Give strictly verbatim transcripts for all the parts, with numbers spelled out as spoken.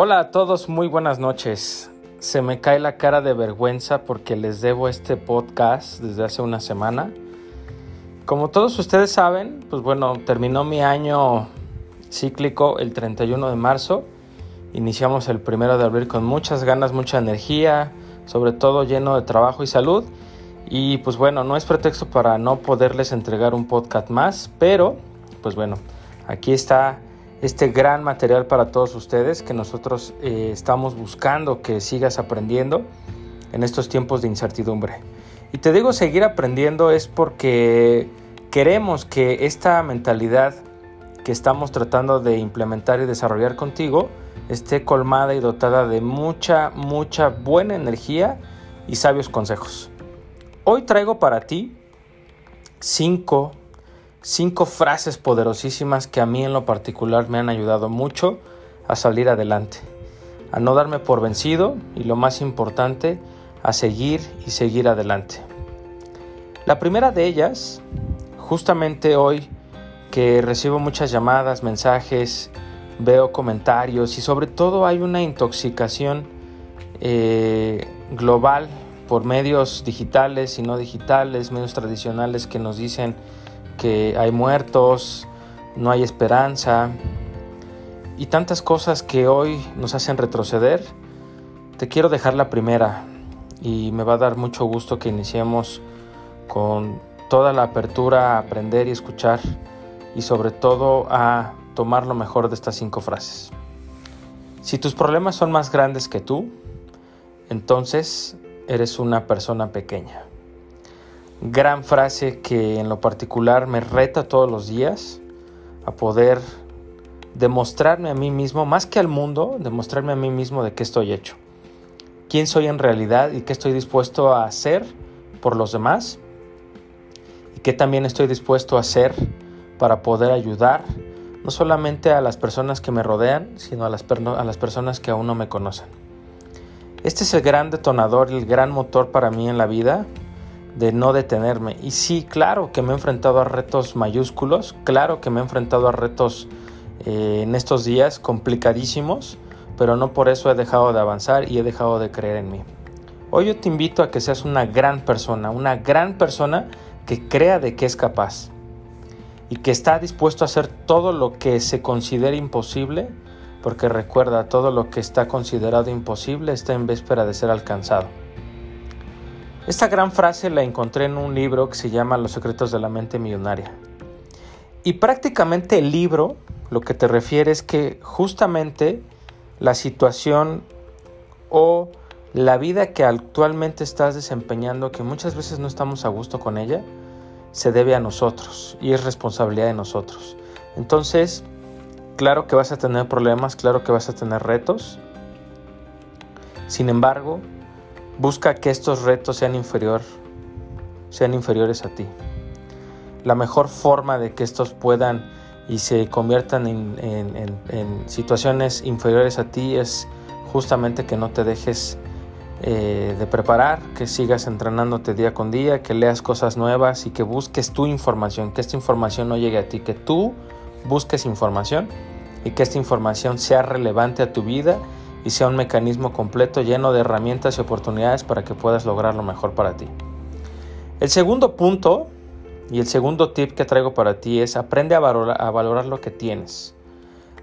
Hola a todos, muy buenas noches. Se me cae la cara de vergüenza porque les debo este podcast desde hace una semana. Como todos ustedes saben, pues bueno, terminó mi año cíclico el treinta y uno de marzo. Iniciamos el primero de abril con muchas ganas, mucha energía, sobre todo lleno de trabajo y salud. Y pues bueno, no es pretexto para no poderles entregar un podcast más, pero pues bueno, aquí está este gran material para todos ustedes que nosotros eh, estamos buscando que sigas aprendiendo en estos tiempos de incertidumbre. Y te digo seguir aprendiendo es porque queremos que esta mentalidad que estamos tratando de implementar y desarrollar contigo esté colmada y dotada de mucha, mucha buena energía y sabios consejos. Hoy traigo para ti cinco Cinco frases poderosísimas que a mí en lo particular me han ayudado mucho a salir adelante, a no darme por vencido y lo más importante, a seguir y seguir adelante. La primera de ellas, justamente hoy que recibo muchas llamadas, mensajes, veo comentarios y sobre todo hay una intoxicación eh, global por medios digitales y no digitales, medios tradicionales que nos dicen que hay muertos, no hay esperanza y tantas cosas que hoy nos hacen retroceder. Te quiero dejar la primera y me va a dar mucho gusto que iniciemos con toda la apertura a aprender y escuchar y sobre todo a tomar lo mejor de estas cinco frases. Si tus problemas son más grandes que tú, entonces eres una persona pequeña. Gran frase que en lo particular me reta todos los días a poder demostrarme a mí mismo, más que al mundo, demostrarme a mí mismo de qué estoy hecho, quién soy en realidad y qué estoy dispuesto a hacer por los demás y qué también estoy dispuesto a hacer para poder ayudar no solamente a las personas que me rodean, sino a las, per- a las personas que aún no me conocen. Este es el gran detonador, el gran motor para mí en la vida, de no detenerme. Y sí, claro que me he enfrentado a retos mayúsculos, claro que me he enfrentado a retos eh, en estos días complicadísimos, pero no por eso he dejado de avanzar y he dejado de creer en mí. Hoy yo te invito a que seas una gran persona, una gran persona que crea de que es capaz y que está dispuesto a hacer todo lo que se considere imposible, porque recuerda, todo lo que está considerado imposible está en víspera de ser alcanzado. Esta gran frase la encontré en un libro que se llama Los secretos de la mente millonaria. Y prácticamente el libro lo que te refiere es que justamente la situación o la vida que actualmente estás desempeñando, que muchas veces no estamos a gusto con ella, se debe a nosotros y es responsabilidad de nosotros. Entonces, claro que vas a tener problemas, claro que vas a tener retos. Sin embargo, busca que estos retos sean, inferior, sean inferiores a ti. La mejor forma de que estos puedan y se conviertan en, en, en, en situaciones inferiores a ti es justamente que no te dejes eh, de preparar, que sigas entrenándote día con día, que leas cosas nuevas y que busques tu información, que esta información no llegue a ti, que tú busques información y que esta información sea relevante a tu vida y sea un mecanismo completo lleno de herramientas y oportunidades para que puedas lograr lo mejor para ti. El segundo punto y el segundo tip que traigo para ti es aprende a valorar, a valorar lo que tienes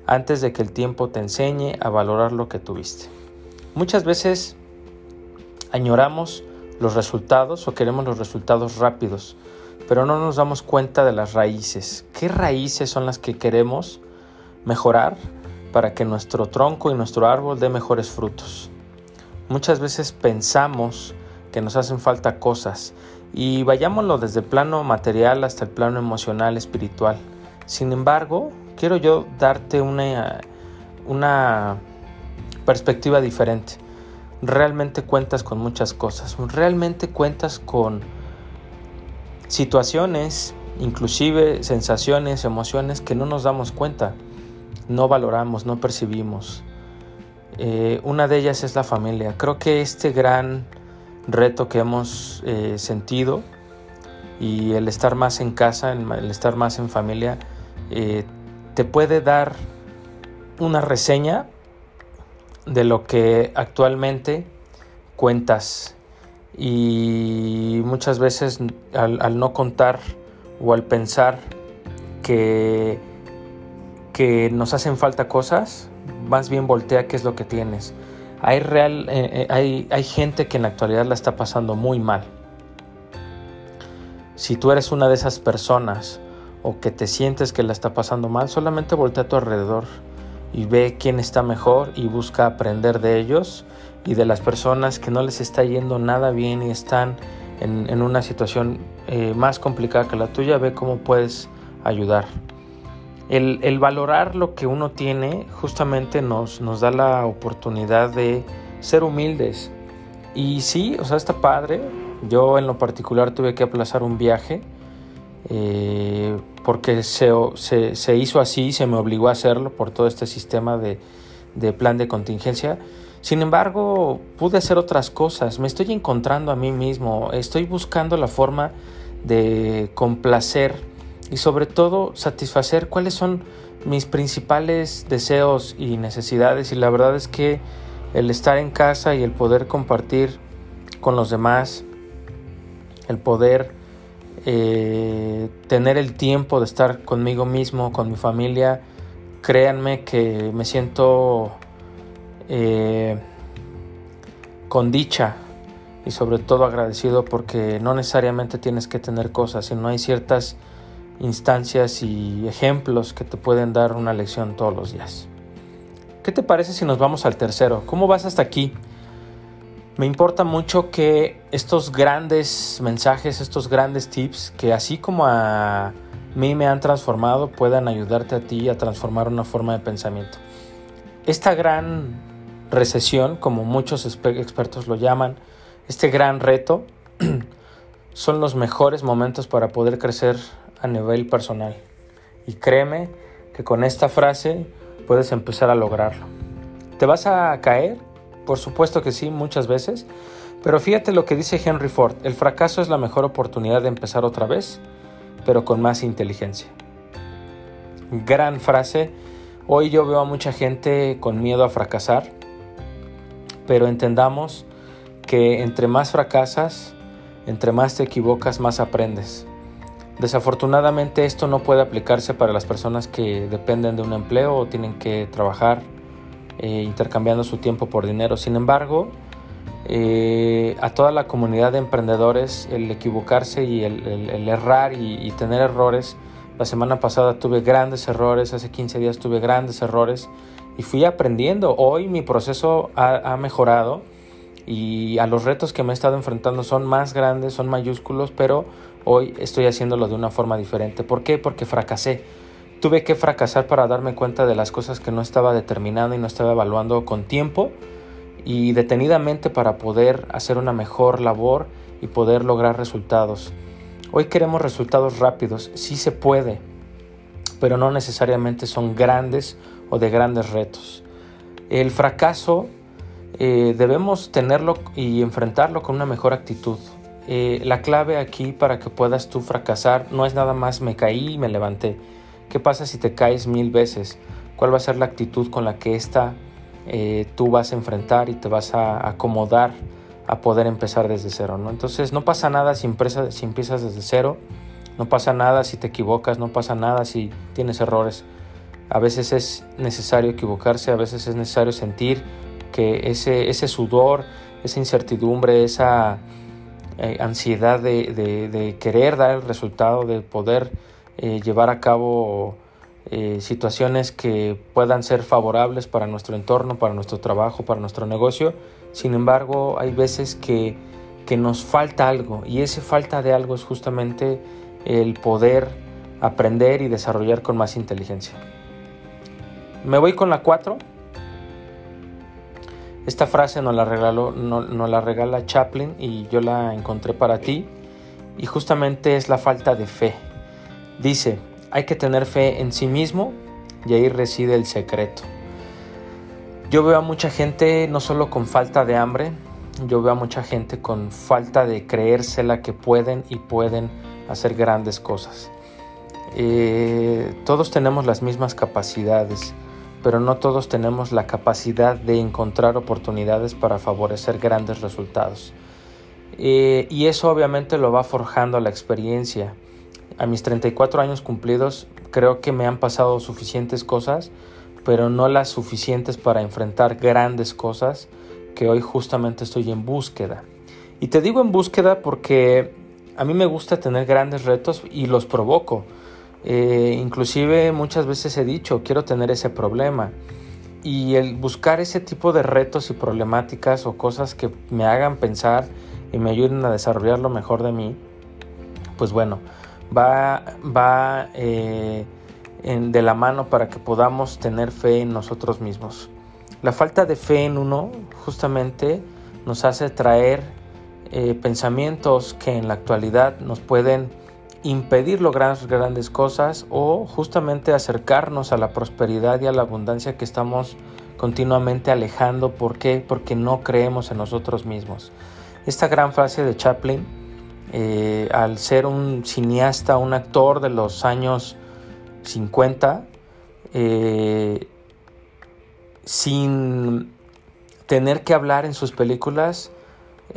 antes de que el tiempo te enseñe a valorar lo que tuviste. Muchas veces añoramos los resultados o queremos los resultados rápidos, pero no nos damos cuenta de las raíces. ¿Qué raíces son las que queremos mejorar para que nuestro tronco y nuestro árbol dé mejores frutos? Muchas veces pensamos que nos hacen falta cosas y vayámoslo desde el plano material hasta el plano emocional, espiritual. Sin embargo, quiero yo darte una, una perspectiva diferente. Realmente cuentas con muchas cosas, realmente cuentas con situaciones, inclusive sensaciones, emociones que no nos damos cuenta. No valoramos, no percibimos. Eh, una de ellas es la familia. Creo que este gran reto que hemos eh, sentido y el estar más en casa, el estar más en familia, eh, te puede dar una reseña de lo que actualmente cuentas, y muchas veces al, al no contar o al pensar que, que nos hacen falta cosas, más bien voltea qué es lo que tienes. Hay, real, eh, hay, hay gente que en la actualidad la está pasando muy mal. Si tú eres una de esas personas o que te sientes que la está pasando mal, solamente voltea a tu alrededor y ve quién está mejor y busca aprender de ellos y de las personas que no les está yendo nada bien y están en, en una situación eh, más complicada que la tuya. Ve cómo puedes ayudar. El, el valorar lo que uno tiene justamente nos, nos da la oportunidad de ser humildes. Y sí, o sea, está padre. Yo en lo particular tuve que aplazar un viaje eh, porque se, se, se hizo así, se me obligó a hacerlo por todo este sistema de, de plan de contingencia. Sin embargo, pude hacer otras cosas. Me estoy encontrando a mí mismo. Estoy buscando la forma de complacer y sobre todo satisfacer cuáles son mis principales deseos y necesidades, y la verdad es que el estar en casa y el poder compartir con los demás, el poder eh, tener el tiempo de estar conmigo mismo, con mi familia, créanme que me siento eh, con dicha y sobre todo agradecido, porque no necesariamente tienes que tener cosas, sino hay ciertas instancias y ejemplos que te pueden dar una lección todos los días. ¿Qué te parece si nos vamos al tercero? ¿Cómo vas hasta aquí? Me importa mucho que estos grandes mensajes, estos grandes tips, que así como a mí me han transformado, puedan ayudarte a ti a transformar una forma de pensamiento. Esta gran recesión, como muchos expertos lo llaman, este gran reto, son los mejores momentos para poder crecer a nivel personal, y créeme que con esta frase puedes empezar a lograrlo. ¿Te vas a caer? Por supuesto que sí, muchas veces, pero fíjate lo que dice Henry Ford: el fracaso es la mejor oportunidad de empezar otra vez, pero con más inteligencia. Gran frase. Hoy yo veo a mucha gente con miedo a fracasar, pero entendamos que entre más fracasas, entre más te equivocas, más aprendes. Desafortunadamente esto no puede aplicarse para las personas que dependen de un empleo o tienen que trabajar eh, intercambiando su tiempo por dinero. Sin embargo, eh, a toda la comunidad de emprendedores, el equivocarse y el, el, el errar y, y tener errores. La semana pasada tuve grandes errores, hace quince días tuve grandes errores y fui aprendiendo. Hoy mi proceso ha, ha mejorado y a los retos que me he estado enfrentando son más grandes, son mayúsculos, pero hoy estoy haciéndolo de una forma diferente. ¿Por qué? Porque fracasé. Tuve que fracasar para darme cuenta de las cosas que no estaba determinando y no estaba evaluando con tiempo y detenidamente para poder hacer una mejor labor y poder lograr resultados. Hoy queremos resultados rápidos. Sí se puede, pero no necesariamente son grandes o de grandes retos. El fracaso eh, debemos tenerlo y enfrentarlo con una mejor actitud. Eh, la clave aquí para que puedas tú fracasar no es nada más me caí y me levanté. ¿Qué pasa si te caes mil veces? ¿Cuál va a ser la actitud con la que esta eh, tú vas a enfrentar y te vas a acomodar a poder empezar desde cero, ¿no? Entonces no pasa nada si, empresa, si empiezas desde cero, no pasa nada si te equivocas, no pasa nada si tienes errores. A veces es necesario equivocarse, a veces es necesario sentir que ese, ese sudor, esa incertidumbre, esa Eh, ansiedad de, de, de querer dar el resultado, de poder eh, llevar a cabo eh, situaciones que puedan ser favorables para nuestro entorno, para nuestro trabajo, para nuestro negocio. Sin embargo, hay veces que, que nos falta algo, y esa falta de algo es justamente el poder aprender y desarrollar con más inteligencia. Me voy con la cuatro. Esta frase nos la regaló, nos, nos la regala Chaplin y yo la encontré para ti, y justamente es la falta de fe. Dice, hay que tener fe en sí mismo y ahí reside el secreto. Yo veo a mucha gente no solo con falta de hambre, yo veo a mucha gente con falta de creérsela que pueden y pueden hacer grandes cosas. Eh, todos tenemos las mismas capacidades. pero no todos tenemos la capacidad de encontrar oportunidades para favorecer grandes resultados. Eh, y eso obviamente lo va forjando la experiencia. A mis treinta y cuatro años cumplidos, creo que me han pasado suficientes cosas, pero no las suficientes para enfrentar grandes cosas que hoy justamente estoy en búsqueda. Y te digo en búsqueda porque a mí me gusta tener grandes retos y los provoco. Eh, inclusive muchas veces he dicho, quiero tener ese problema. Y el buscar ese tipo de retos y problemáticas o cosas que me hagan pensar y me ayuden a desarrollar lo mejor de mí, pues bueno, va, va eh, en, de la mano para que podamos tener fe en nosotros mismos. La falta de fe en uno justamente nos hace traer eh, pensamientos que en la actualidad nos pueden impedir lograr grandes cosas o justamente acercarnos a la prosperidad y a la abundancia que estamos continuamente alejando. ¿Por qué? Porque no creemos en nosotros mismos. Esta gran frase de Chaplin, eh, al ser un cineasta, un actor de los años cincuenta, eh, sin tener que hablar en sus películas,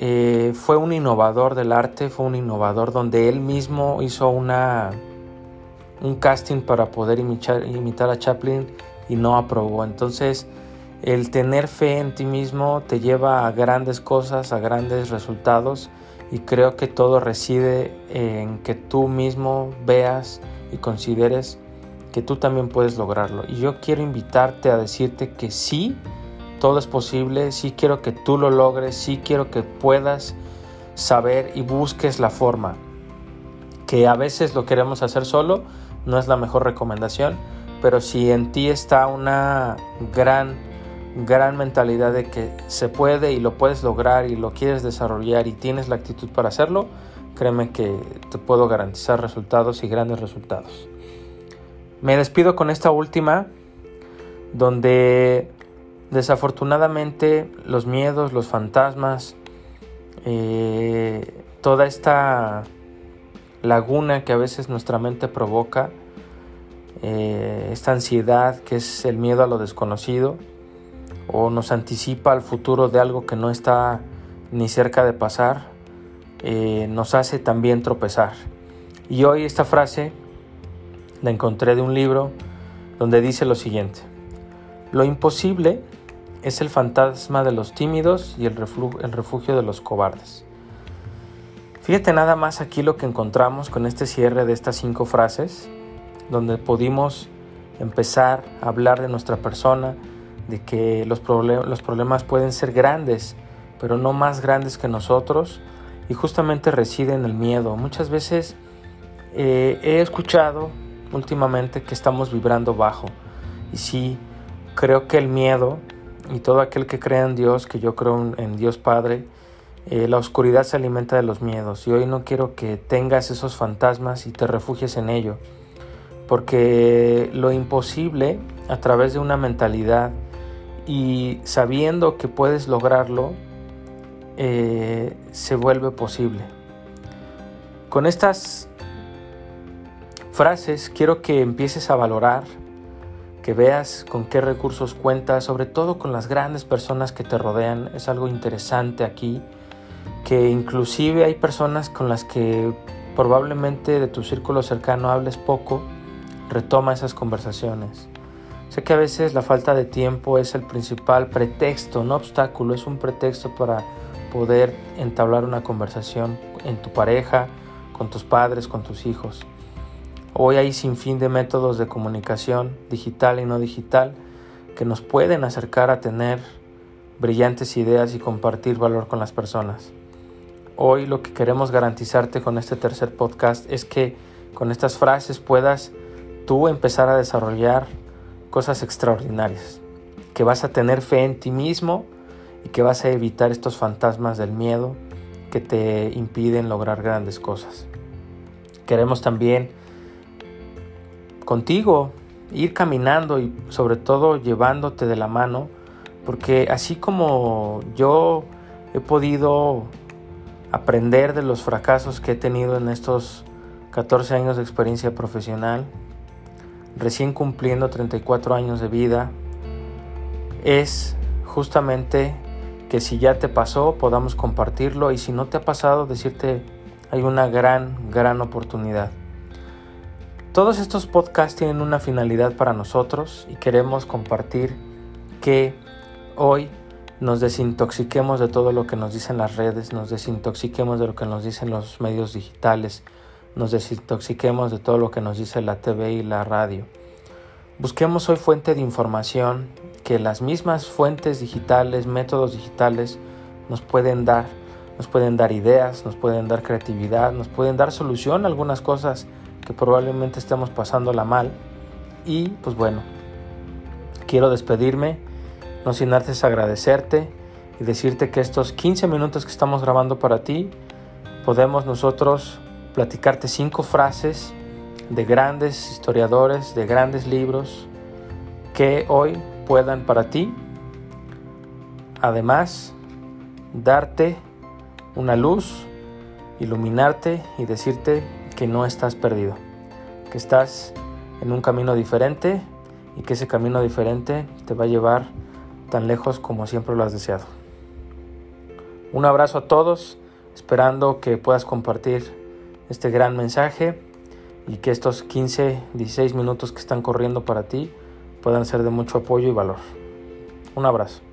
Eh, fue un innovador del arte, fue un innovador donde él mismo hizo una, un casting para poder imitar, imitar a Chaplin y no aprobó. Entonces, el tener fe en ti mismo te lleva a grandes cosas, a grandes resultados, y creo que todo reside en que tú mismo veas y consideres que tú también puedes lograrlo. Y yo quiero invitarte a decirte que sí, todo es posible, sí quiero que tú lo logres, sí quiero que puedas saber y busques la forma. Que a veces lo queremos hacer solo, no es la mejor recomendación, pero si en ti está una gran, gran mentalidad de que se puede y lo puedes lograr y lo quieres desarrollar y tienes la actitud para hacerlo, créeme que te puedo garantizar resultados y grandes resultados. Me despido con esta última, donde desafortunadamente los miedos, los fantasmas, eh, toda esta laguna que a veces nuestra mente provoca, eh, esta ansiedad que es el miedo a lo desconocido o nos anticipa al futuro de algo que no está ni cerca de pasar, eh, nos hace también tropezar. Y hoy esta frase la encontré de un libro donde dice lo siguiente: lo imposible es el fantasma de los tímidos y el reflu- el refugio de los cobardes. Fíjate nada más aquí lo que encontramos con este cierre de estas cinco frases, donde pudimos empezar a hablar de nuestra persona, de que los, problem- los problemas pueden ser grandes, pero no más grandes que nosotros, y justamente reside en el miedo. Muchas veces eh, he escuchado últimamente que estamos vibrando bajo, y sí, creo que el miedo y todo aquel que cree en Dios, que yo creo en Dios Padre, eh, la oscuridad se alimenta de los miedos. Y hoy no quiero que tengas esos fantasmas y te refugies en ello. Porque lo imposible, a través de una mentalidad y sabiendo que puedes lograrlo, eh, se vuelve posible. Con estas frases quiero que empieces a valorar, que veas con qué recursos cuentas, sobre todo con las grandes personas que te rodean. Es algo interesante aquí, que inclusive hay personas con las que probablemente de tu círculo cercano hables poco. Retoma esas conversaciones. Sé que a veces la falta de tiempo es el principal pretexto, no obstáculo, es un pretexto para poder entablar una conversación en tu pareja, con tus padres, con tus hijos. Hoy hay sinfín de métodos de comunicación digital y no digital que nos pueden acercar a tener brillantes ideas y compartir valor con las personas. Hoy lo que queremos garantizarte con este tercer podcast es que con estas frases puedas tú empezar a desarrollar cosas extraordinarias, que vas a tener fe en ti mismo y que vas a evitar estos fantasmas del miedo que te impiden lograr grandes cosas. Queremos también contigo, ir caminando y sobre todo llevándote de la mano, porque así como yo he podido aprender de los fracasos que he tenido en estos catorce años de experiencia profesional, recién cumpliendo treinta y cuatro años de vida, es justamente que si ya te pasó, podamos compartirlo, y si no te ha pasado, decirte hay una gran, gran oportunidad. Todos estos podcasts tienen una finalidad para nosotros y queremos compartir que hoy nos desintoxiquemos de todo lo que nos dicen las redes, nos desintoxiquemos de lo que nos dicen los medios digitales, nos desintoxiquemos de todo lo que nos dice la T V y la radio. Busquemos hoy fuente de información que las mismas fuentes digitales, métodos digitales nos pueden dar. Nos pueden dar ideas, nos pueden dar creatividad, nos pueden dar solución a algunas cosas que probablemente estemos pasándola mal. Y pues bueno, quiero despedirme, no sin antes agradecerte y decirte que estos quince minutos que estamos grabando para ti, podemos nosotros platicarte cinco frases de grandes historiadores, de grandes libros que hoy puedan para ti, además, darte una luz, iluminarte y decirte que no estás perdido, que estás en un camino diferente y que ese camino diferente te va a llevar tan lejos como siempre lo has deseado. Un abrazo a todos, esperando que puedas compartir este gran mensaje y que estos quince, dieciséis minutos que están corriendo para ti puedan ser de mucho apoyo y valor. Un abrazo.